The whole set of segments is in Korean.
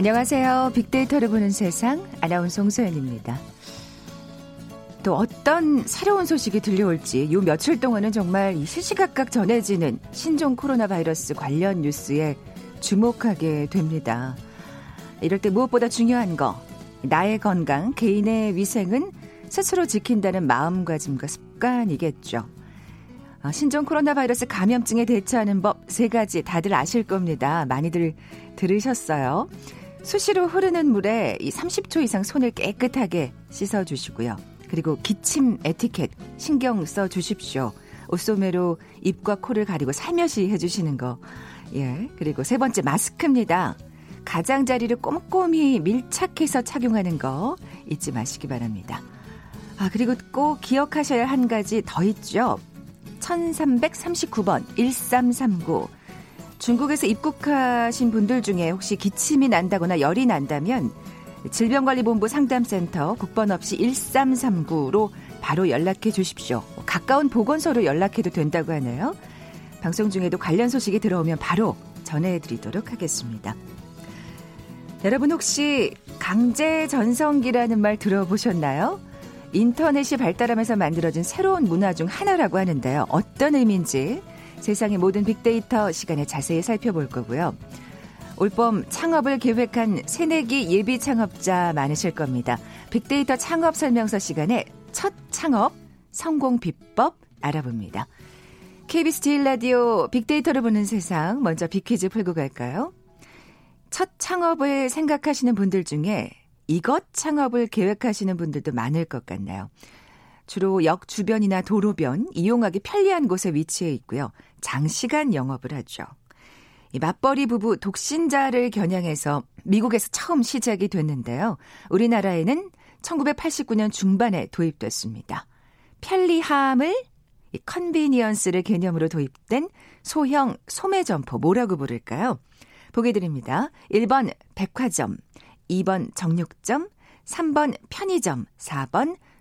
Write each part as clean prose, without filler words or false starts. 안녕하세요. 빅데이터를 보는 세상 아나운서 홍소연입니다. 또 어떤 새로운 소식이 들려올지 요 며칠 동안은 정말 실시각각 전해지는 신종 코로나 바이러스 관련 뉴스에 주목하게 됩니다. 이럴 때 무엇보다 중요한 거, 나의 건강, 개인의 위생은 스스로 지킨다는 마음가짐과 습관이겠죠. 신종 코로나 바이러스 감염증에 대처하는 법 세 가지 다들 아실 겁니다. 많이들 들으셨어요. 수시로 흐르는 물에 30초 이상 손을 깨끗하게 씻어주시고요. 그리고 기침 에티켓 신경 써주십시오. 옷소매로 입과 코를 가리고 살며시 해주시는 거. 예, 그리고 세 번째 마스크입니다. 가장자리를 꼼꼼히 밀착해서 착용하는 거 잊지 마시기 바랍니다. 아, 그리고 꼭 기억하셔야 할 한 가지 더 있죠. 1339번 1339. 중국에서 입국하신 분들 중에 혹시 기침이 난다거나 열이 난다면 질병관리본부 상담센터 국번 없이 1339로 바로 연락해 주십시오. 가까운 보건소로 연락해도 된다고 하네요. 방송 중에도 관련 소식이 들어오면 바로 전해드리도록 하겠습니다. 여러분 혹시 강제전성기라는 말 들어보셨나요? 인터넷이 발달하면서 만들어진 새로운 문화 중 하나라고 하는데요. 어떤 의미인지 세상의 모든 빅데이터 시간에 자세히 살펴볼 거고요. 올봄 창업을 계획한 새내기 예비 창업자 많으실 겁니다. 빅데이터 창업 설명서 시간에 첫 창업 성공 비법 알아봅니다. KBS 제일 라디오 빅데이터를 보는 세상, 먼저 빅퀴즈 풀고 갈까요? 첫 창업을 생각하시는 분들 중에 이것 창업을 계획하시는 분들도 많을 것 같나요? 주로 역 주변이나 도로변, 이용하기 편리한 곳에 위치해 있고요. 장시간 영업을 하죠. 이 맞벌이 부부 독신자를 겨냥해서 미국에서 처음 시작이 됐는데요. 우리나라에는 1989년 중반에 도입됐습니다. 편리함을 이 컨비니언스를 개념으로 도입된 소형 소매점포 뭐라고 부를까요? 보기 드립니다. 1번 백화점, 2번 정육점, 3번 편의점, 4번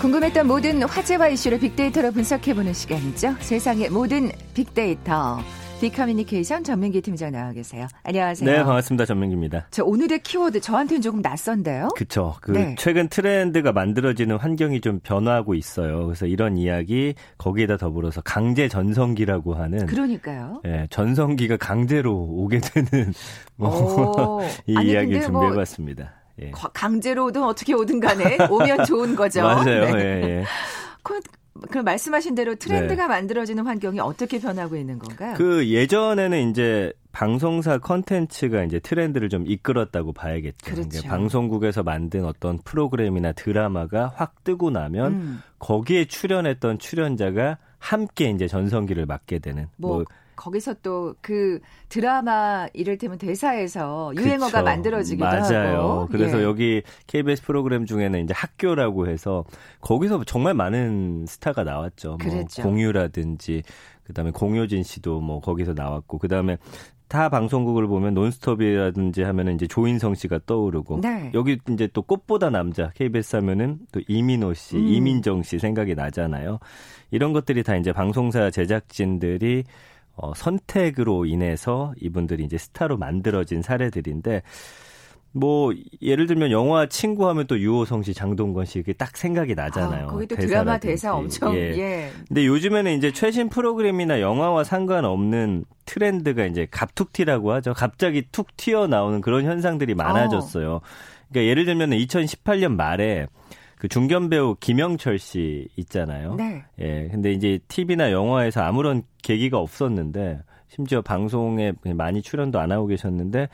궁금했던 모든 화제와 이슈를 빅데이터로 분석해보는 시간이죠. 세상의 모든 빅데이터. 빅커뮤니케이션 전민기 팀장 나와 계세요. 안녕하세요. 네, 반갑습니다. 전민기입니다. 저 오늘의 키워드 저한테는 조금 낯선데요. 그렇죠. 네. 최근 트렌드가 만들어지는 환경이 좀 변화하고 있어요. 그래서 이런 이야기 거기에다 더불어서 강제 전성기라고 하는. 그러니까요. 예, 전성기가 강제로 오게 되는 이 이야기를 준비해봤습니다. 예. 강제로 오든 어떻게 오든 간에 오면 좋은 거죠. 맞아요. 네. 예, 예. 그럼 말씀하신 대로 트렌드가 네. 만들어지는 환경이 어떻게 변하고 있는 건가요? 그 예전에는 이제 방송사 콘텐츠가 이제 트렌드를 좀 이끌었다고 봐야겠죠. 그렇죠. 방송국에서 만든 어떤 프로그램이나 드라마가 확 뜨고 나면 거기에 출연했던 출연자가 함께 이제 전성기를 맞게 되는. 거기서 또 그 드라마 이를테면 대사에서 유행어가 그쵸. 만들어지기도 맞아요. 하고. 맞아요. 그래서 예. 여기 KBS 프로그램 중에는 이제 학교라고 해서 거기서 정말 많은 스타가 나왔죠. 뭐 공유라든지 그다음에 공효진 씨도 뭐 거기서 나왔고 그다음에 타 방송국을 보면 논스톱이라든지 하면은 이제 조인성 씨가 떠오르고 네. 여기 이제 또 꽃보다 남자 KBS 하면은 또 이민호 씨, 이민정 씨 생각이 나잖아요. 이런 것들이 다 이제 방송사 제작진들이 선택으로 인해서 이분들이 이제 스타로 만들어진 사례들인데, 뭐, 예를 들면 영화 친구 하면 또 유호성 씨, 장동건 씨 이게 딱 생각이 나잖아요. 거기도 드라마 대사 엄청, 예. 예. 근데 요즘에는 이제 최신 프로그램이나 영화와 상관없는 트렌드가 이제 갑툭튀라고 하죠. 갑자기 툭 튀어나오는 그런 현상들이 많아졌어요. 그러니까 예를 들면 2018년 말에 그 중견 배우 김영철 씨 있잖아요. 네. 예. 근데 이제 TV나 영화에서 아무런 계기가 없었는데 심지어 방송에 많이 출연도 안 하고 계셨는데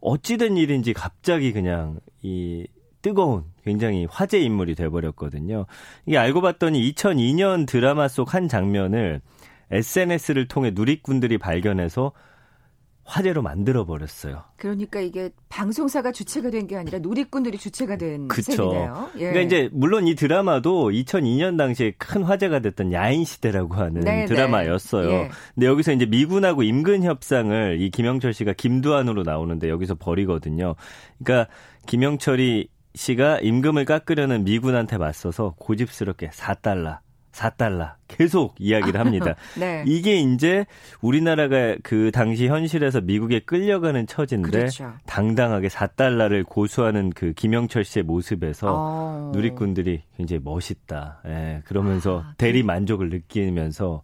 어찌된 일인지 갑자기 그냥 이 뜨거운 굉장히 화제 인물이 돼버렸거든요. 이게 알고 봤더니 2002년 드라마 속 한 장면을 SNS를 통해 누리꾼들이 발견해서 화제로 만들어버렸어요. 그러니까 이게 방송사가 주체가 된 게 아니라 누리꾼들이 주체가 된 셈이네요. 예. 그러니까 이제 물론 이 드라마도 2002년 당시에 큰 화제가 됐던 야인시대라고 하는 드라마였어요. 예. 근데 여기서 이제 미군하고 임금 협상을 이 김영철 씨가 김두한으로 나오는데 여기서 벌이거든요. 그러니까 김영철이 씨가 임금을 깎으려는 미군한테 맞서서 고집스럽게 4달러 계속 이야기를 합니다. 네. 이게 이제 우리나라가 그 당시 현실에서 미국에 끌려가는 처지인데 그렇죠. 당당하게 4달러를 고수하는 그 김영철 씨의 모습에서 누리꾼들이 굉장히 멋있다. 예, 그러면서 대리 만족을 느끼면서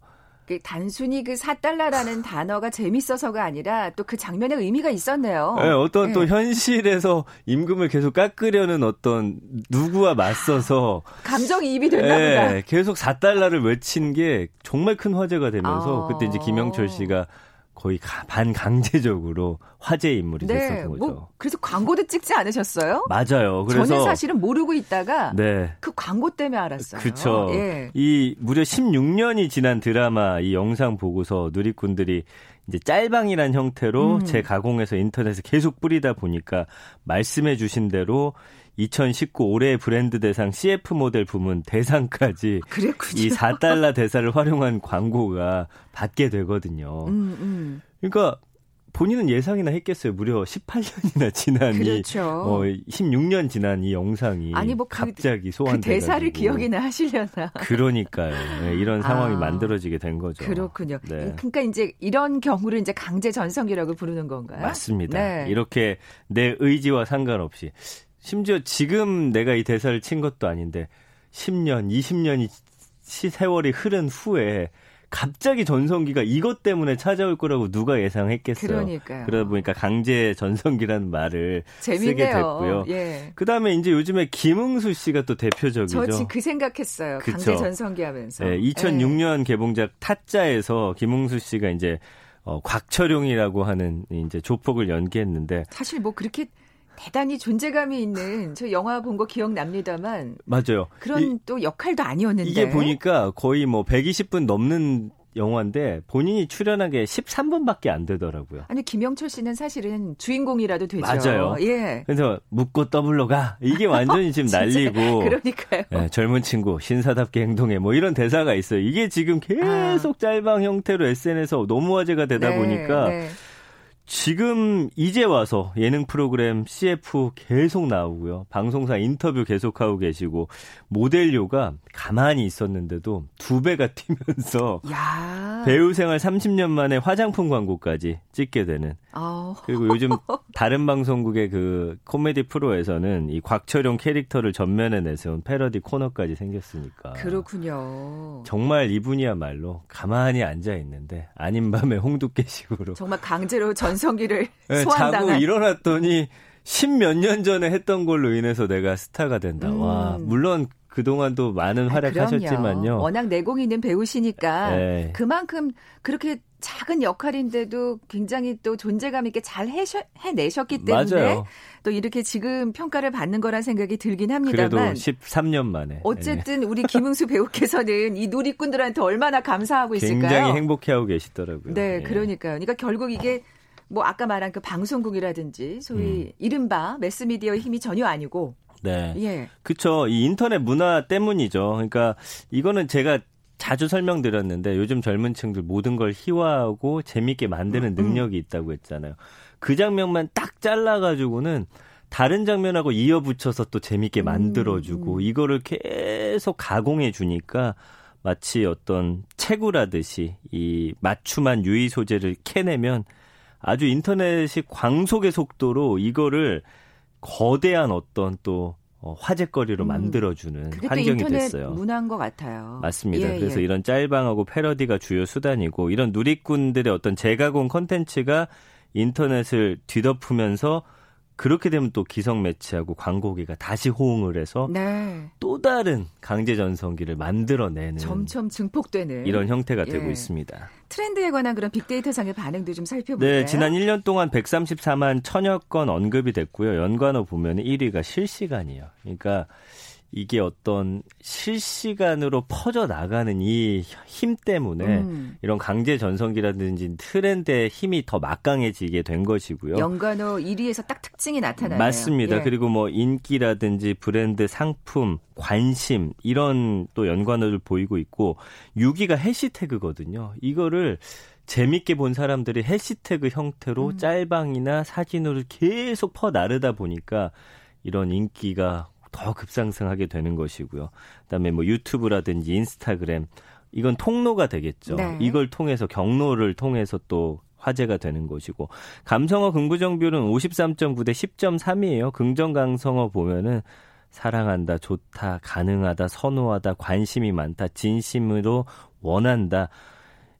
단순히 그 4달러라는 단어가 재밌어서가 아니라 또 그 장면에 의미가 있었네요. 네, 어떤 또 현실에서 임금을 계속 깎으려는 어떤 누구와 맞서서 감정이입이 됐나 보다. 네, 계속 4달러를 외친 게 정말 큰 화제가 되면서 그때 이제 김영철 씨가 거의 반강제적으로 화제 인물이 됐었던 거죠. 뭐 그래서 광고도 찍지 않으셨어요? 맞아요. 그래서 저는 사실은 모르고 있다가 그 광고 때문에 알았어요. 그렇죠. 예. 이 무려 16년이 지난 드라마 이 영상 보고서 누리꾼들이 이제 짤방이란 형태로 재가공해서 인터넷에 계속 뿌리다 보니까 말씀해 주신 대로 2019 올해의 브랜드 대상 CF 모델 부문 대상까지 그랬군요. 이 4달러 대사를 활용한 광고가 받게 되거든요. 그러니까 본인은 예상이나 했겠어요. 무려 18년이나 지난 그렇죠. 16년 지난 이 영상이 아니, 뭐 갑자기 소환돼가지고. 그 대사를 기억이나 하시려나. 그러니까요. 네, 이런 상황이 만들어지게 된 거죠. 그렇군요. 네. 그러니까 이제 이런 경우를 이제 강제 전성기라고 부르는 건가요? 맞습니다. 네. 이렇게 내 의지와 상관없이. 심지어 지금 내가 이 대사를 친 것도 아닌데 10년, 20년이 세월이 흐른 후에 갑자기 전성기가 이것 때문에 찾아올 거라고 누가 예상했겠어요. 그러니까요. 그러다 보니까 강제 전성기라는 말을 재밌네요. 쓰게 됐고요. 예. 그다음에 이제 요즘에 김응수 씨가 또 대표적이죠. 저 지금 그 생각했어요. 그쵸? 강제 전성기 하면서. 네, 2006년 개봉작 타짜에서 김응수 씨가 이제 곽철용이라고 하는 이제 조폭을 연기했는데 사실 뭐 그렇게 대단히 존재감이 있는 저 영화 본 거 기억납니다만 맞아요. 그런 또 역할도 아니었는데 이게 보니까 거의 뭐 120분 넘는 영화인데 본인이 출연한 게 13분밖에 안 되더라고요. 아니 김영철 씨는 사실은 주인공이라도 되죠. 맞아요. 예. 그래서 묻고 떠블로 가 이게 완전히 지금 난리고. 그러니까요. 예, 젊은 친구 신사답게 행동해 뭐 이런 대사가 있어요. 이게 지금 계속 짤방 형태로 SNS 너무 화제가 되다 보니까. 네. 지금 이제 와서 예능 프로그램 CF 계속 나오고요. 방송사 인터뷰 계속하고 계시고 모델료가 가만히 있었는데도 2배가 뛰면서 야. 배우 생활 30년 만에 화장품 광고까지 찍게 되는. 그리고 요즘 다른 방송국의 그 코미디 프로에서는 이 곽철용 캐릭터를 전면에 내세운 패러디 코너까지 생겼으니까. 그렇군요. 정말 이분이야말로 가만히 앉아있는데 아닌 밤에 홍두깨식으로. 정말 강제로 전성기를 소환당한. 자고 일어났더니 십몇 년 전에 했던 걸로 인해서 내가 스타가 된다. 와, 물론 그동안도 많은 활약하셨지만요. 워낙 내공이 있는 배우시니까 네. 그만큼 그렇게 작은 역할인데도 굉장히 또 존재감 있게 잘 해내셨기 때문에 맞아요. 또 이렇게 지금 평가를 받는 거란 생각이 들긴 합니다만 그래도 13년 만에 어쨌든 우리 김응수 배우께서는 이 누리꾼들한테 얼마나 감사하고 있을까요? 굉장히 행복해하고 계시더라고요. 네, 그러니까요. 그러니까 결국 이게 뭐 아까 말한 그 방송국이라든지 소위 이른바 매스미디어의 힘이 전혀 아니고 네, 예. 그렇죠. 이 인터넷 문화 때문이죠. 그러니까 이거는 제가 자주 설명드렸는데 요즘 젊은 층들 모든 걸 희화하고 재밌게 만드는 능력이 있다고 했잖아요. 그 장면만 딱 잘라가지고는 다른 장면하고 이어붙여서 또 재밌게 만들어주고 이거를 계속 가공해 주니까 마치 어떤 채굴하듯이 이 맞춤한 유의 소재를 캐내면 아주 인터넷이 광속의 속도로 이거를 거대한 어떤 또 화제거리로 만들어주는 환경이 됐어요. 인터넷 문화인 것 같아요. 맞습니다. 예, 그래서 이런 짤방하고 패러디가 주요 수단이고 이런 누리꾼들의 어떤 재가공 콘텐츠가 인터넷을 뒤덮으면서 그렇게 되면 또 기성 매체하고 광고계가 다시 호응을 해서 네. 또 다른 강제 전성기를 만들어내는 점점 증폭되는 이런 형태가 예. 되고 있습니다. 트렌드에 관한 그런 빅데이터상의 반응도 좀 살펴볼까요? 네, 지난 1년 동안 134만 천여 건 언급이 됐고요. 연관어 보면 1위가 실시간이에요. 그러니까 이게 어떤 실시간으로 퍼져나가는 이 힘 때문에 이런 강제 전성기라든지 트렌드의 힘이 더 막강해지게 된 것이고요. 연관어 1위에서 딱 특징이 나타나요. 맞습니다. 예. 그리고 뭐 인기라든지 브랜드, 상품, 관심 이런 또 연관어를 보이고 있고 6위가 해시태그거든요. 이거를 재밌게 본 사람들이 해시태그 형태로 짤방이나 사진으로 계속 퍼나르다 보니까 이런 인기가 더 급상승하게 되는 것이고요. 그다음에 뭐 유튜브라든지 인스타그램 이건 통로가 되겠죠. 네. 이걸 통해서 경로를 통해서 또 화제가 되는 것이고 감성어 긍부정 비율은 53.9 대 10.3이에요. 긍정 감성어 보면은 사랑한다, 좋다, 가능하다, 선호하다, 관심이 많다, 진심으로 원한다.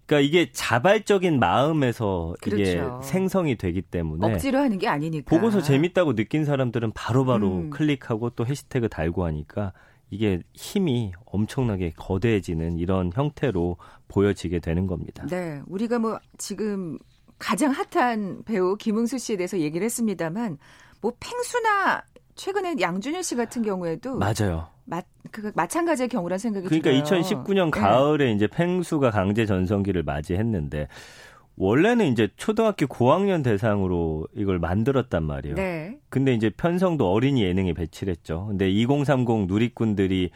그러니까 이게 자발적인 마음에서 그렇죠. 이게 생성이 되기 때문에 억지로 하는 게 아니니까 보고서 재밌다고 느낀 사람들은 바로바로 클릭하고 또 해시태그 달고 하니까 이게 힘이 엄청나게 거대해지는 이런 형태로 보여지게 되는 겁니다. 네, 우리가 뭐 지금 가장 핫한 배우 김응수 씨에 대해서 얘기를 했습니다만 뭐 펭수나 최근에 양준일 씨 같은 경우에도 맞아요. 마찬가지의 경우란 생각이 그러니까 들어요. 2019년 가을에 이제 펭수가 강제 전성기를 맞이했는데 원래는 이제 초등학교 고학년 대상으로 이걸 만들었단 말이에요. 네. 근데 이제 편성도 어린이 예능에 배치를 했죠. 근데 2030 누리꾼들이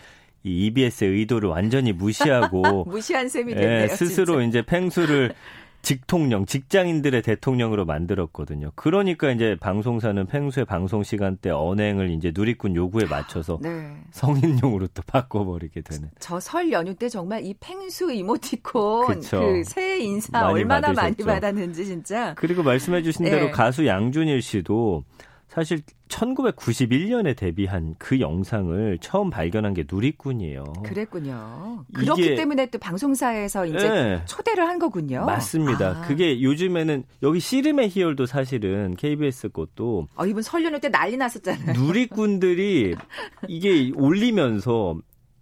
이 EBS의 의도를 완전히 무시하고 무시한 셈이 됐네요. 예, 스스로 진짜. 이제 펭수를 직통령, 직장인들의 대통령으로 만들었거든요. 그러니까 이제 방송사는 펭수의 방송 시간대 언행을 이제 누리꾼 요구에 맞춰서 네. 성인용으로 또 바꿔버리게 되는. 저 설 연휴 때 정말 이 펭수 이모티콘 그 새해 인사 많이 얼마나 받으셨죠. 많이 받았는지 진짜. 그리고 말씀해 주신 대로 네. 가수 양준일 씨도 사실 1991년에 데뷔한 그 영상을 처음 발견한 게 누리꾼이에요. 그랬군요. 그렇기 때문에 또 방송사에서 이제 네. 초대를 한 거군요. 맞습니다. 아. 그게 요즘에는 여기 씨름의 희열도 사실은 KBS 것도 이번 설 연휴 때 난리 났었잖아요. 누리꾼들이 이게 올리면서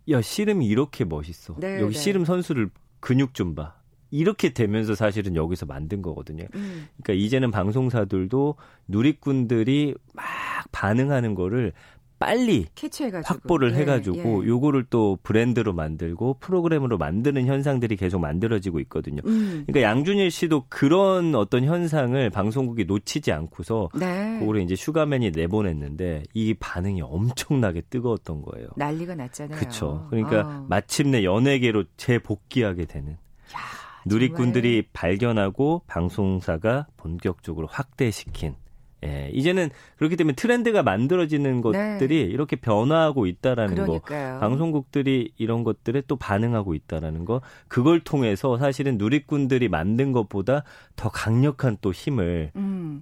야 씨름이 이렇게 멋있어. 네, 여기 네. 씨름 선수를 근육 좀 봐. 이렇게 되면서 사실은 여기서 만든 거거든요. 그러니까 이제는 방송사들도 누리꾼들이 막 반응하는 거를 빨리 캐치해가지고. 확보를 해가지고 요거를 또 브랜드로 만들고 프로그램으로 만드는 현상들이 계속 만들어지고 있거든요. 그러니까 양준일 씨도 그런 어떤 현상을 방송국이 놓치지 않고서 네. 그거를 이제 슈가맨이 내보냈는데 이 반응이 엄청나게 뜨거웠던 거예요. 난리가 났잖아요. 그렇죠. 그러니까 마침내 연예계로 재복귀하게 되는. 야. 누리꾼들이 정말. 발견하고 방송사가 본격적으로 확대시킨. 예, 이제는 그렇기 때문에 트렌드가 만들어지는 것들이 네. 이렇게 변화하고 있다라는 그러니까요. 거. 방송국들이 이런 것들에 또 반응하고 있다라는 거. 그걸 통해서 사실은 누리꾼들이 만든 것보다 더 강력한 또 힘을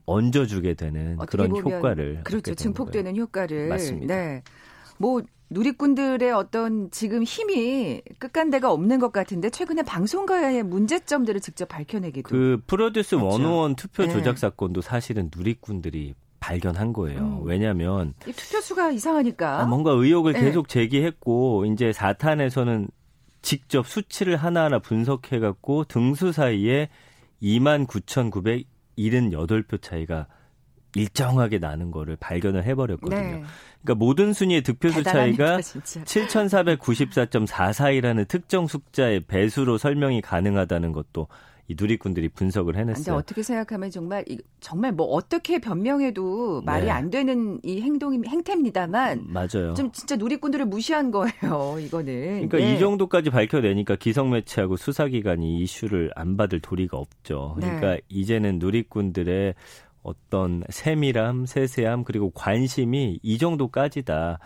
얹어주게 되는 그런 효과를. 그렇죠. 증폭되는 거예요. 효과를. 맞습니다. 네. 뭐. 누리꾼들의 어떤 지금 힘이 끝간데가 없는 것 같은데 최근에 방송가의 문제점들을 직접 밝혀내기도. 그 프로듀스 101 투표 조작 네. 사건도 사실은 누리꾼들이 발견한 거예요. 왜냐하면 이 투표수가 이상하니까. 뭔가 의혹을 네. 계속 제기했고 이제 4탄에서는 직접 수치를 하나하나 분석해갖고 등수 사이에 29,978표 차이가 일정하게 나는 거를 발견을 해버렸거든요. 네. 그러니까 모든 순위의 득표수 차이가 7,494.44이라는 특정 숫자의 배수로 설명이 가능하다는 것도 이 누리꾼들이 분석을 해냈어요. 근데 어떻게 생각하면 정말 뭐 어떻게 변명해도 말이 네. 안 되는 이 행태입니다만 맞아요. 좀 진짜 누리꾼들을 무시한 거예요. 이거는. 그러니까 네. 이 정도까지 밝혀내니까 기성매체하고 수사기관이 이슈를 안 받을 도리가 없죠. 그러니까 네. 이제는 누리꾼들의 어떤 세밀함, 세세함, 그리고 관심이 이 정도까지다.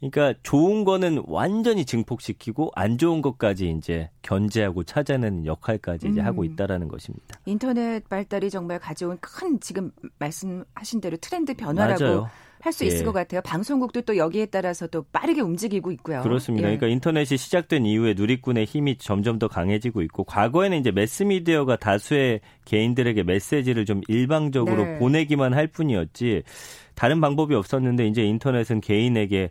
그러니까 좋은 거는 완전히 증폭시키고 안 좋은 것까지 이제 견제하고 찾아내는 역할까지 이제 하고 있다라는 것입니다. 인터넷 발달이 정말 가져온 큰 지금 말씀하신 대로 트렌드 변화라고 맞아요. 할 수 예. 있을 것 같아요. 방송국도 또 여기에 따라서 또 빠르게 움직이고 있고요. 그렇습니다. 예. 그러니까 인터넷이 시작된 이후에 누리꾼의 힘이 점점 더 강해지고 있고 과거에는 이제 매스미디어가 다수의 개인들에게 메시지를 좀 일방적으로 네. 보내기만 할 뿐이었지 다른 방법이 없었는데 이제 인터넷은 개인에게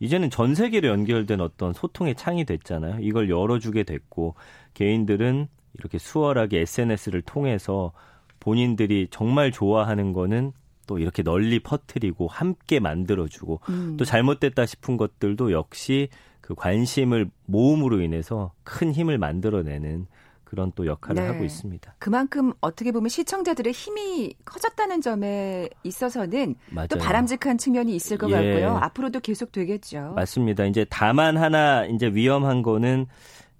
이제는 전 세계로 연결된 어떤 소통의 창이 됐잖아요. 이걸 열어주게 됐고 개인들은 이렇게 수월하게 SNS를 통해서 본인들이 정말 좋아하는 거는 또 이렇게 널리 퍼뜨리고 함께 만들어주고 또 잘못됐다 싶은 것들도 역시 그 관심을 모음으로 인해서 큰 힘을 만들어내는 그런 또 역할을 네. 하고 있습니다. 그만큼 어떻게 보면 시청자들의 힘이 커졌다는 점에 있어서는 맞아요. 또 바람직한 측면이 있을 것 예. 같고요. 앞으로도 계속 되겠죠. 맞습니다. 이제 다만 하나 이제 위험한 거는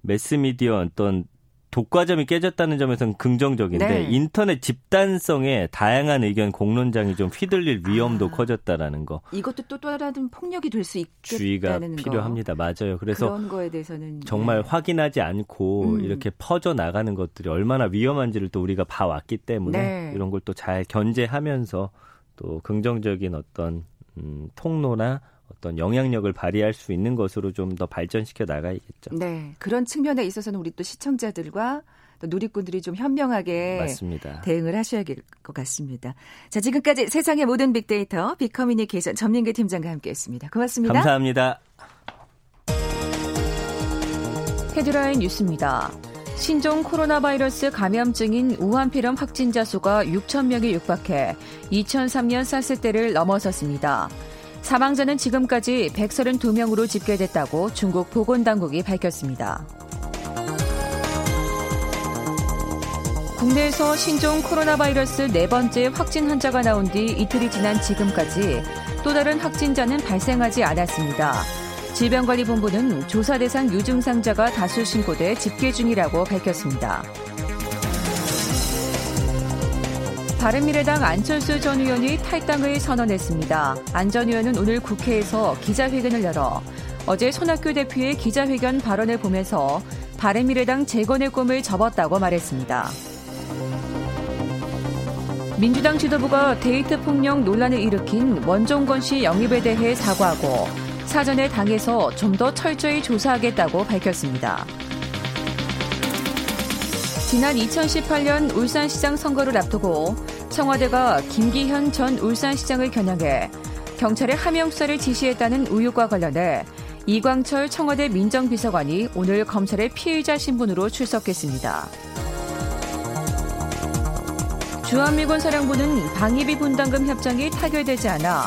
매스미디어 어떤 독과점이 깨졌다는 점에서는 긍정적인데 네. 인터넷 집단성에 다양한 의견 공론장이 좀 휘둘릴 위험도 커졌다라는 거. 이것도 또 다른 폭력이 될 수 있겠다는 거. 주의가 필요합니다. 맞아요. 그래서 그런 거에 대해서는 정말 네. 확인하지 않고 이렇게 퍼져나가는 것들이 얼마나 위험한지를 또 우리가 봐왔기 때문에 네. 이런 걸 또 잘 견제하면서 또 긍정적인 어떤 통로나 어떤 영향력을 발휘할 수 있는 것으로 좀 더 발전시켜 나가야겠죠. 네, 그런 측면에 있어서는 우리 또 시청자들과 또 누리꾼들이 좀 현명하게 맞습니다. 대응을 하셔야 될 것 같습니다. 자, 지금까지 세상의 모든 빅데이터 빅커뮤니케이션 전민기 팀장과 함께했습니다. 고맙습니다. 감사합니다. 헤드라인 뉴스입니다. 신종 코로나 바이러스 감염증인 우한폐렴 확진자 수가 6천 명에 육박해 2003년 사스 때를 넘어섰습니다. 사망자는 지금까지 132명으로 집계됐다고 중국 보건당국이 밝혔습니다. 국내에서 신종 코로나 바이러스 4번째 확진 환자가 나온 뒤 이틀이 지난 지금까지 또 다른 확진자는 발생하지 않았습니다. 질병관리본부는 조사 대상 유증상자가 다수 신고돼 집계 중이라고 밝혔습니다. 바른미래당 안철수 전 의원이 탈당을 선언했습니다. 안 전 의원은 오늘 국회에서 기자회견을 열어 어제 손학규 대표의 기자회견 발언을 보면서 바른미래당 재건의 꿈을 접었다고 말했습니다. 민주당 지도부가 데이트 폭력 논란을 일으킨 원종건 씨 영입에 대해 사과하고 사전에 당에서 좀 더 철저히 조사하겠다고 밝혔습니다. 지난 2018년 울산시장 선거를 앞두고 청와대가 김기현 전 울산시장을 겨냥해 경찰에 함형수사를 지시했다는 의혹과 관련해 이광철 청와대 민정비서관이 오늘 검찰의 피의자 신분으로 출석했습니다. 주한미군 사령부는 방위비 분담금 협정이 타결되지 않아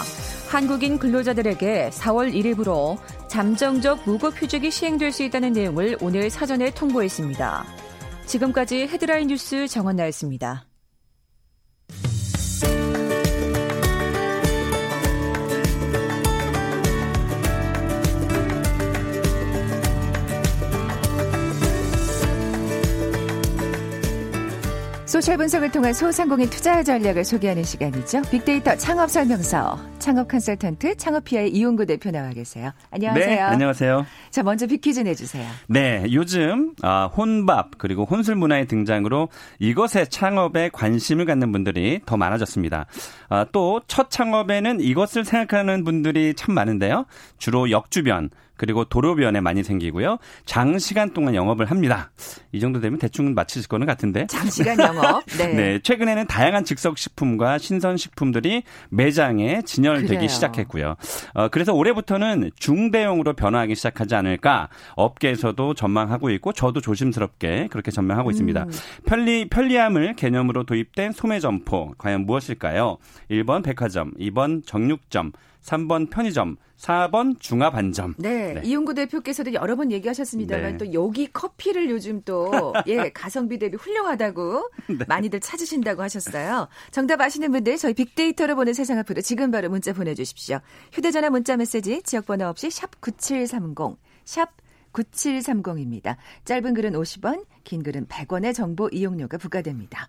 한국인 근로자들에게 4월 1일부로 잠정적 무급휴직이 시행될 수 있다는 내용을 오늘 사전에 통보했습니다. 지금까지 헤드라인 뉴스 정원나였습니다. 소셜 분석을 통한 소상공인 투자 전략을 소개하는 시간이죠. 빅데이터 창업 설명서 창업 컨설턴트 창업피아의 이용구 대표 나와 계세요. 안녕하세요. 네, 안녕하세요. 자, 먼저 빅퀴즈 내주세요. 네, 요즘 혼밥 그리고 혼술 문화의 등장으로 이것의 창업에 관심을 갖는 분들이 더 많아졌습니다. 또 첫 창업에는 이것을 생각하는 분들이 참 많은데요. 주로 역주변 그리고 도로변에 많이 생기고요. 장시간 동안 영업을 합니다. 이 정도 되면 대충 맞히실 거는 같은데. 장시간 영업. 네. 네. 최근에는 다양한 즉석식품과 신선식품들이 매장에 진열되기 그래요. 시작했고요. 그래서 올해부터는 중대형으로 변화하기 시작하지 않을까 업계에서도 전망하고 있고 저도 조심스럽게 그렇게 전망하고 있습니다. 편리함을 개념으로 도입된 소매점포 과연 무엇일까요? 1번 백화점, 2번 정육점, 3번 편의점, 4번 중화반점. 네, 네. 이용구 대표께서도 여러 번 얘기하셨습니다만 네. 또 여기 커피를 요즘 또 예, 가성비 대비 훌륭하다고 네. 많이들 찾으신다고 하셨어요. 정답 아시는 분들 저희 빅데이터로 보는 세상 앞으로 지금 바로 문자 보내주십시오. 휴대전화 문자 메시지 지역번호 없이 샵 9730, 샵 9730입니다. 짧은 글은 50원, 긴 글은 100원의 정보 이용료가 부과됩니다.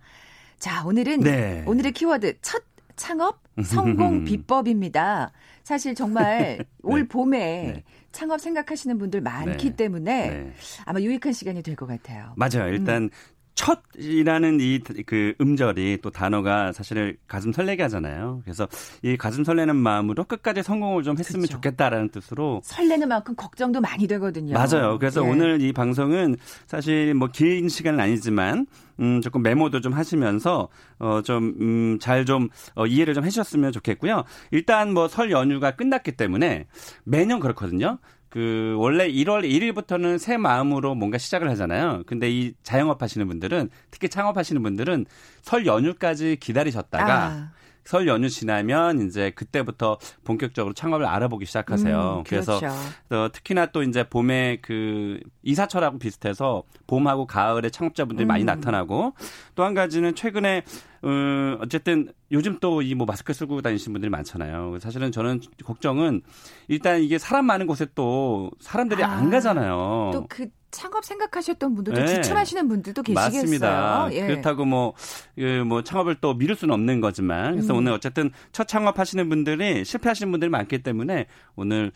자, 오늘은 네. 오늘의 키워드 첫 창업 성공 비법입니다. 사실 정말 네. 올 봄에 네. 창업 생각하시는 분들 많기 네. 때문에 네. 아마 유익한 시간이 될 것 같아요. 맞아요. 일단 첫이라는 이 그 음절이 또 단어가 사실 가슴 설레게 하잖아요. 그래서 이 가슴 설레는 마음으로 끝까지 성공을 좀 했으면 그렇죠. 좋겠다라는 뜻으로 설레는 만큼 걱정도 많이 되거든요. 맞아요. 그래서 예. 오늘 이 방송은 사실 뭐 긴 시간은 아니지만 조금 메모도 좀 하시면서 이해를 좀 해주셨으면 좋겠고요. 일단 뭐 설 연휴가 끝났기 때문에 매년 그렇거든요. 그 원래 1월 1일부터는 새 마음으로 뭔가 시작을 하잖아요. 근데 이 자영업 하시는 분들은 특히 창업하시는 분들은 설 연휴까지 기다리셨다가 설 연휴 지나면 이제 그때부터 본격적으로 창업을 알아보기 시작하세요. 그렇죠. 그래서 특히나 또 이제 봄에 그 이사철하고 비슷해서 봄하고 가을에 창업자분들이 많이 나타나고 또 한 가지는 최근에 어쨌든 요즘 또 이 뭐 마스크 쓰고 다니시는 분들이 많잖아요. 사실은 저는 걱정은 일단 이게 사람 많은 곳에 또 사람들이 안 가잖아요. 또 그 창업 생각하셨던 분들도 네. 주춤하시는 분들도 계시겠어요. 맞습니다. 예. 그렇다고 뭐 창업을 또 미룰 수는 없는 거지만 그래서 오늘 어쨌든 첫 창업하시는 분들이 실패하시는 분들이 많기 때문에 오늘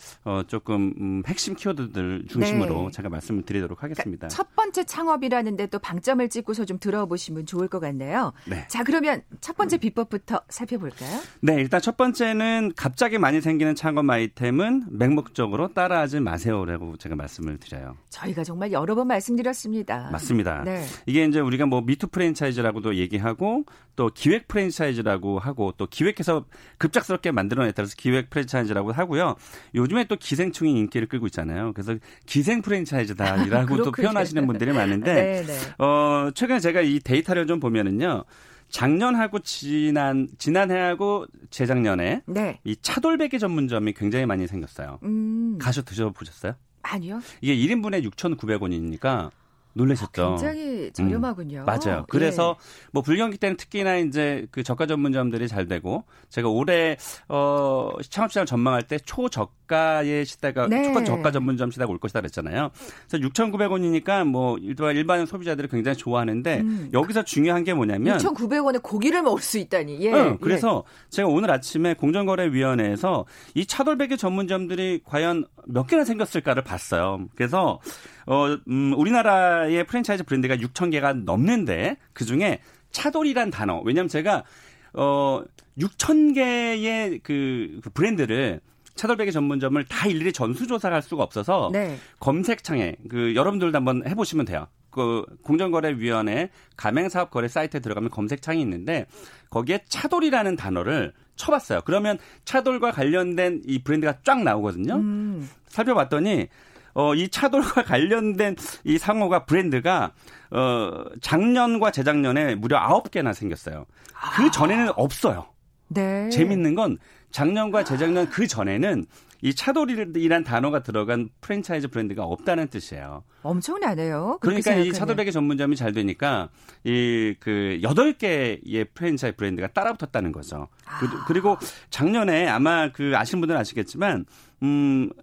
조금 핵심 키워드들 중심으로 네. 제가 말씀을 드리도록 하겠습니다. 그러니까 첫 번째 창업이라는데 또 방점을 찍고서 좀 들어보시면 좋을 것 같네요. 네. 자 그러면 첫 번째 비법부터 살펴볼까요? 네. 일단 첫 번째는 갑자기 많이 생기는 창업 아이템은 맹목적으로 따라하지 마세요라고 제가 말씀을 드려요. 저희가 정말 여러 번 말씀드렸습니다. 맞습니다. 네. 이게 이제 우리가 뭐 미투 프랜차이즈라고도 얘기하고 또 기획 프랜차이즈라고 하고 또 기획해서 급작스럽게 만들어냈다 그래서 기획 프랜차이즈라고 하고요. 요즘에 또 기생충이 인기를 끌고 있잖아요. 그래서 기생 프랜차이즈다라고 또 표현하시는 분들이 많은데 네, 네. 최근에 제가 이 데이터를 좀 보면은요. 작년하고 지난해하고 재작년에 네. 이 차돌배기 전문점이 굉장히 많이 생겼어요. 가셔 드셔보셨어요? 아니요. 이게 1인분에 6,900원이니까 놀라셨죠. 굉장히 저렴하군요. 맞아요. 그래서 예. 뭐 불경기 때는 특히나 이제 그 저가 전문점들이 잘 되고 제가 올해 창업시장 전망할 때 초저가의 시대가 네. 초저가 전문점 시대가 올 것이다 그랬잖아요. 그래서 6,900원이니까 뭐 일반 소비자들이 굉장히 좋아하는데 여기서 중요한 게 뭐냐면 6,900원에 고기를 먹을 수 있다니. 예. 응, 그래서 예. 제가 오늘 아침에 공정거래위원회에서 이 차돌배기 전문점들이 과연 몇 개나 생겼을까를 봤어요. 그래서 우리나라 의 프랜차이즈 브랜드가 6,000개가 넘는데 그중에 차돌이란 단어. 왜냐하면 제가 6,000개의 그 브랜드를 차돌배기 전문점을 다 일일이 전수조사를 할 수가 없어서 네. 검색창에 그 여러분들도 한번 해보시면 돼요. 그 공정거래위원회 가맹사업거래 사이트에 들어가면 검색창이 있는데 거기에 차돌이라는 단어를 쳐봤어요. 그러면 차돌과 관련된 이 브랜드가 쫙 나오거든요. 살펴봤더니 이 차돌과 관련된 이 상호가 브랜드가 작년과 재작년에 무려 9개나 생겼어요. 그 전에는 없어요. 네. 재밌는 건 작년과 재작년 그 전에는 이 차돌이란 단어가 들어간 프랜차이즈 브랜드가 없다는 뜻이에요. 엄청나네요. 그러니까 생각하면. 이 차돌배기 전문점이 잘 되니까 이 그 8개의 프랜차이즈 브랜드가 따라붙었다는 거죠. 그리고 작년에 아마 그 아시는 분들은 아시겠지만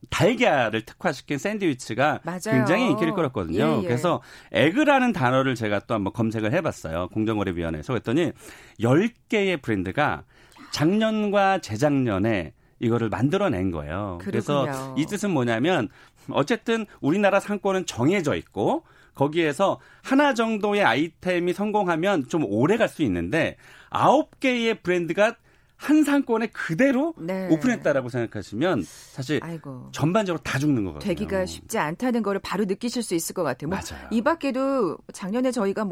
달걀을 특화시킨 샌드위치가 맞아요. 굉장히 인기를 끌었거든요. 예, 예. 그래서 에그라는 단어를 제가 또 한번 검색을 해봤어요. 공정거래위원회에서 그랬더니 10개의 브랜드가 작년과 재작년에 이거를 만들어낸 거예요. 그렇군요. 그래서 이 뜻은 뭐냐면 어쨌든 우리나라 상권은 정해져 있고 거기에서 하나 정도의 아이템이 성공하면 좀 오래 갈 수 있는데 9개의 브랜드가 한 상권에 그대로 네. 오픈했다라고 생각하시면 사실 아이고. 전반적으로 다 죽는 거거든요. 되기가 쉽지 않다는 거를 바로 느끼실 수 있을 것 같아요. 맞아요. 이 밖에도 작년에 저희가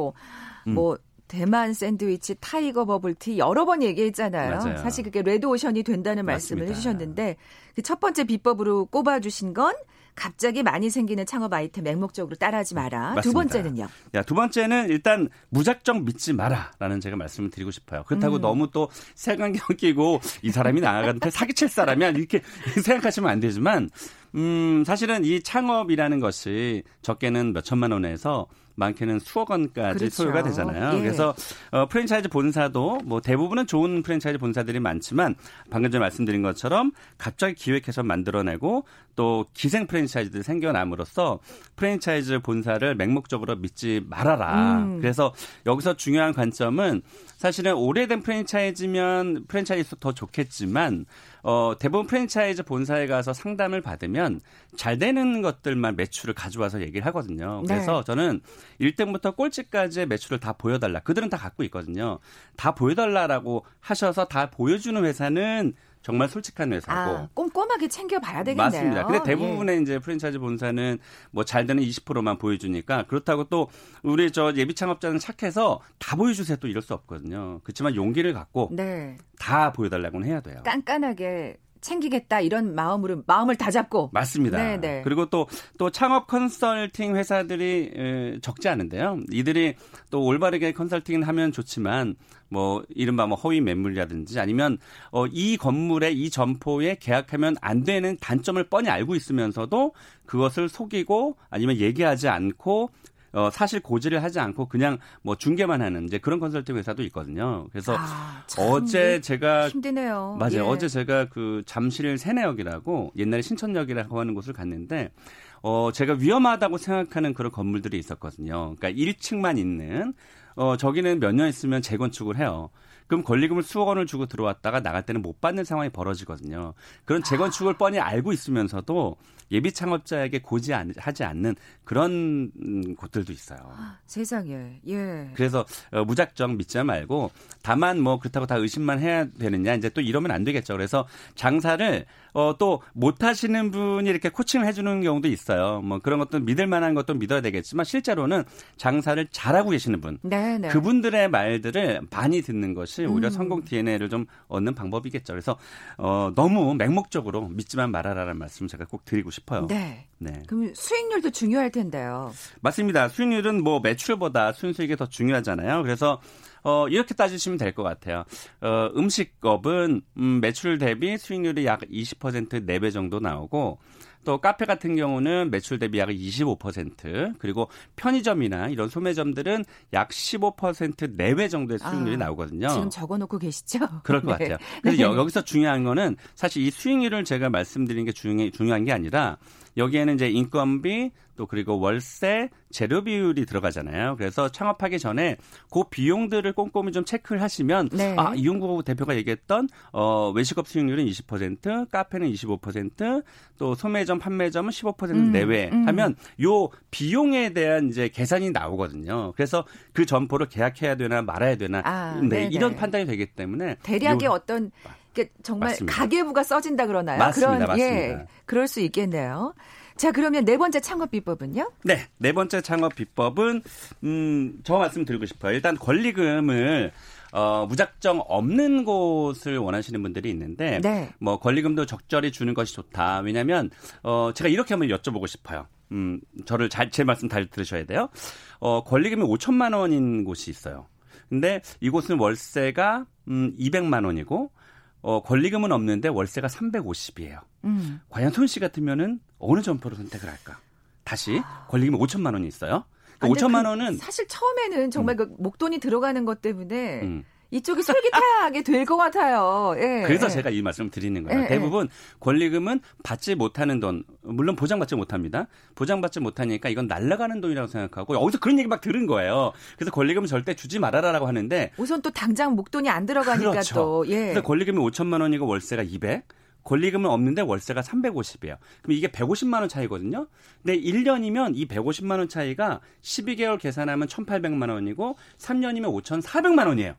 대만 샌드위치, 타이거 버블티 여러 번 얘기했잖아요. 맞아요. 사실 그게 레드오션이 된다는 맞습니다. 말씀을 해주셨는데 그 첫 번째 비법으로 꼽아주신 건 갑자기 많이 생기는 창업 아이템 맹목적으로 따라하지 마라. 맞습니다. 두 번째는요? 두 번째는 일단 무작정 믿지 마라라는 제가 말씀을 드리고 싶어요. 그렇다고 너무 또 색안경 끼고 이 사람이 나한테 사기칠 사람이야 이렇게 생각하시면 안 되지만 사실은 이 창업이라는 것이 적게는 몇 천만 원에서 많게는 수억 원까지 그렇죠. 소요가 되잖아요. 예. 그래서 프랜차이즈 본사도 뭐 대부분은 좋은 프랜차이즈 본사들이 많지만 방금 전에 말씀드린 것처럼 갑자기 기획해서 만들어내고 또 기생 프랜차이즈들이 생겨남으로써 프랜차이즈 본사를 맹목적으로 믿지 말아라. 그래서 여기서 중요한 관점은 사실은 오래된 프랜차이즈면 프랜차이즈도 더 좋겠지만 대부분 프랜차이즈 본사에 가서 상담을 받으면 잘 되는 것들만 매출을 가져와서 얘기를 하거든요. 그래서 네. 저는 1등부터 꼴찌까지의 매출을 다 보여달라. 그들은 다 갖고 있거든요. 다 보여달라라고 하셔서 다 보여주는 회사는 정말 솔직한 회사고. 아, 꼼꼼하게 챙겨봐야 되겠네요. 맞습니다. 근데 대부분의 예. 이제 프랜차이즈 본사는 뭐 잘 되는 20%만 보여주니까 그렇다고 또 우리 저 예비 창업자는 착해서 다 보여주세요 또 이럴 수 없거든요. 그렇지만 용기를 갖고 네. 다 보여달라고는 해야 돼요. 깐깐하게. 챙기겠다 이런 마음으로 마음을 다 잡고 맞습니다. 네네. 그리고 또 창업 컨설팅 회사들이 적지 않은데요. 이들이 또 올바르게 컨설팅을 하면 좋지만 뭐 이른바 뭐 허위 매물이라든지 아니면 이 건물에 이 점포에 계약하면 안 되는 단점을 뻔히 알고 있으면서도 그것을 속이고 아니면 얘기하지 않고. 사실 고지를 하지 않고 그냥 뭐 중개만 하는 이제 그런 컨설팅 회사도 있거든요. 그래서 어제 제가 힘드네요. 맞아요. 예. 어제 제가 그 잠실 세내역이라고 옛날에 신천역이라고 하는 곳을 갔는데 제가 위험하다고 생각하는 그런 건물들이 있었거든요. 그러니까 1층만 있는 저기는 몇 년 있으면 재건축을 해요. 그럼 권리금을 수억 원을 주고 들어왔다가 나갈 때는 못 받는 상황이 벌어지거든요. 그런 재건축을 뻔히 알고 있으면서도 예비 창업자에게 고지하지 않는 그런 곳들도 있어요. 세상에. 예. 그래서 무작정 믿지 말고 다만 뭐 그렇다고 다 의심만 해야 되느냐 이제 또 이러면 안 되겠죠. 그래서 장사를 또 못하시는 분이 이렇게 코칭을 해주는 경우도 있어요. 뭐 그런 것도 믿을 만한 것도 믿어야 되겠지만 실제로는 장사를 잘하고 계시는 분. 네네. 그분들의 말들을 많이 듣는 것이 오히려 성공 DNA를 좀 얻는 방법이겠죠. 그래서 너무 맹목적으로 믿지만 말아라라는 말씀을 제가 꼭 드리고 싶어요. 네. 네. 그럼 수익률도 중요할 텐데요. 맞습니다. 수익률은 뭐 매출보다 순수익이 더 중요하잖아요. 그래서 이렇게 따지시면 될 것 같아요. 음식업은 매출 대비 수익률이 약 20% 4배 정도 나오고 또 카페 같은 경우는 매출 대비 약 25% 그리고 편의점이나 이런 소매점들은 약 15% 내외 정도의 수익률이 나오거든요. 지금 적어놓고 계시죠? 그럴 것 네. 같아요. 그래서 네. 여기서 중요한 거는 사실 이 수익률을 제가 말씀드린 게 중요한 게 아니라 여기에는 이제 인건비 또 그리고 월세, 재료 비율이 들어가잖아요. 그래서 창업하기 전에 그 비용들을 꼼꼼히 좀 체크를 하시면 네. 아, 이용구 대표가 얘기했던 외식업 수익률은 20%, 카페는 25%, 또 소매점, 판매점은 15% 내외 하면 요 비용에 대한 이제 계산이 나오거든요. 그래서 그 점포를 계약해야 되나 말아야 되나 네, 이런 판단이 되기 때문에 대략의 어떤 정말 맞습니다. 가계부가 써진다 그러나요? 맞습니다. 그런, 맞습니다. 예, 그럴 수 있겠네요. 자, 그러면 네 번째 창업 비법은요? 네, 네 번째 창업 비법은 저 말씀드리고 싶어요. 일단 권리금을 무작정 없는 곳을 원하시는 분들이 있는데 네. 뭐 권리금도 적절히 주는 것이 좋다. 왜냐하면 제가 이렇게 한번 여쭤보고 싶어요. 저를 제 말씀 잘 들으셔야 돼요. 권리금이 5천만 원인 곳이 있어요. 근데 이곳은 월세가 200만 원이고 권리금은 없는데 월세가 350이에요. 과연 손씨 같으면은 어느 점포를 선택을 할까? 다시 권리금이 5천만 원이 있어요. 그러니까 5천만 원은 사실 처음에는 정말 그 목돈이 들어가는 것 때문에 이쪽이 솔깃하게 될 것 같아요. 예, 그래서 예. 제가 이 말씀을 드리는 거예요. 예, 대부분 권리금은 받지 못하는 돈, 물론 보장받지 못합니다. 보장받지 못하니까 이건 날아가는 돈이라고 생각하고 어디서 그런 얘기 막 들은 거예요. 그래서 권리금은 절대 주지 말아라라고 하는데 우선 또 당장 목돈이 안 들어가니까 그렇죠. 또. 예. 그래서 권리금이 5천만 원이고 월세가 200. 권리금은 없는데 월세가 350이에요. 그럼 이게 150만 원 차이거든요. 근데 1년이면 이 150만 원 차이가 12개월 계산하면 1,800만 원이고 3년이면 5,400만 원이에요.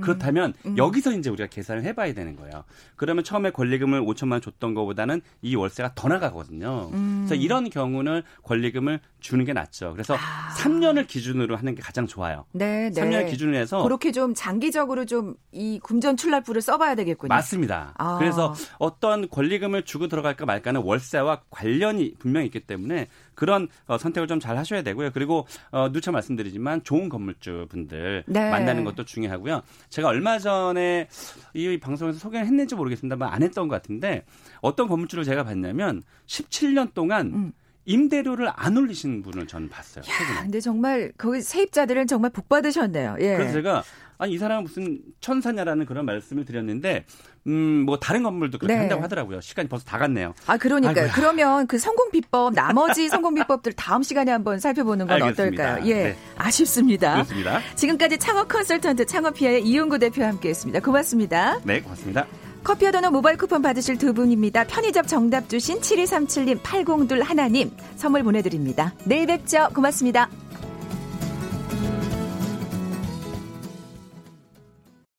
그렇다면 여기서 이제 우리가 계산을 해봐야 되는 거예요. 그러면 처음에 권리금을 5천만 원 줬던 것보다는 이 월세가 더 나가거든요. 그래서 이런 경우는 권리금을 주는 게 낫죠. 그래서 3년을 기준으로 하는 게 가장 좋아요. 네, 네. 3년을 기준으로 해서 그렇게 좀 장기적으로 좀 이 금전출납부를 써봐야 되겠군요. 맞습니다. 그래서 어떤 권리금을 주고 들어갈까 말까는 월세와 관련이 분명히 있기 때문에 그런 선택을 좀 잘 하셔야 되고요. 그리고 누차 말씀드리지만 좋은 건물주분들 네. 만나는 것도 중요하고요. 제가 얼마 전에 이 방송에서 소개를 했는지 모르겠습니다만 안 했던 것 같은데 어떤 건물주를 제가 봤냐면 17년 동안 임대료를 안 올리신 분을 저는 봤어요. 최근에. 근데 정말 거기 세입자들은 정말 복 받으셨네요. 예. 그래서 제가 아니 이 사람은 무슨 천사냐라는 그런 말씀을 드렸는데 뭐 다른 건물도 그렇게 네. 한다고 하더라고요. 시간이 벌써 다 갔네요. 아 그러니까요. 아이고야. 그러면 그 성공 비법 나머지 성공 비법들 다음 시간에 한번 살펴보는 건 알겠습니다. 어떨까요? 예, 네. 아쉽습니다. 그렇습니다. 지금까지 창업 컨설턴트 창업피아의 이용구 대표와 함께했습니다. 고맙습니다. 네, 고맙습니다. 커피와 도넛 모바일 쿠폰 받으실 두 분입니다. 편의점 정답 주신 7237님, 8021님 선물 보내드립니다. 내일 뵙죠. 고맙습니다.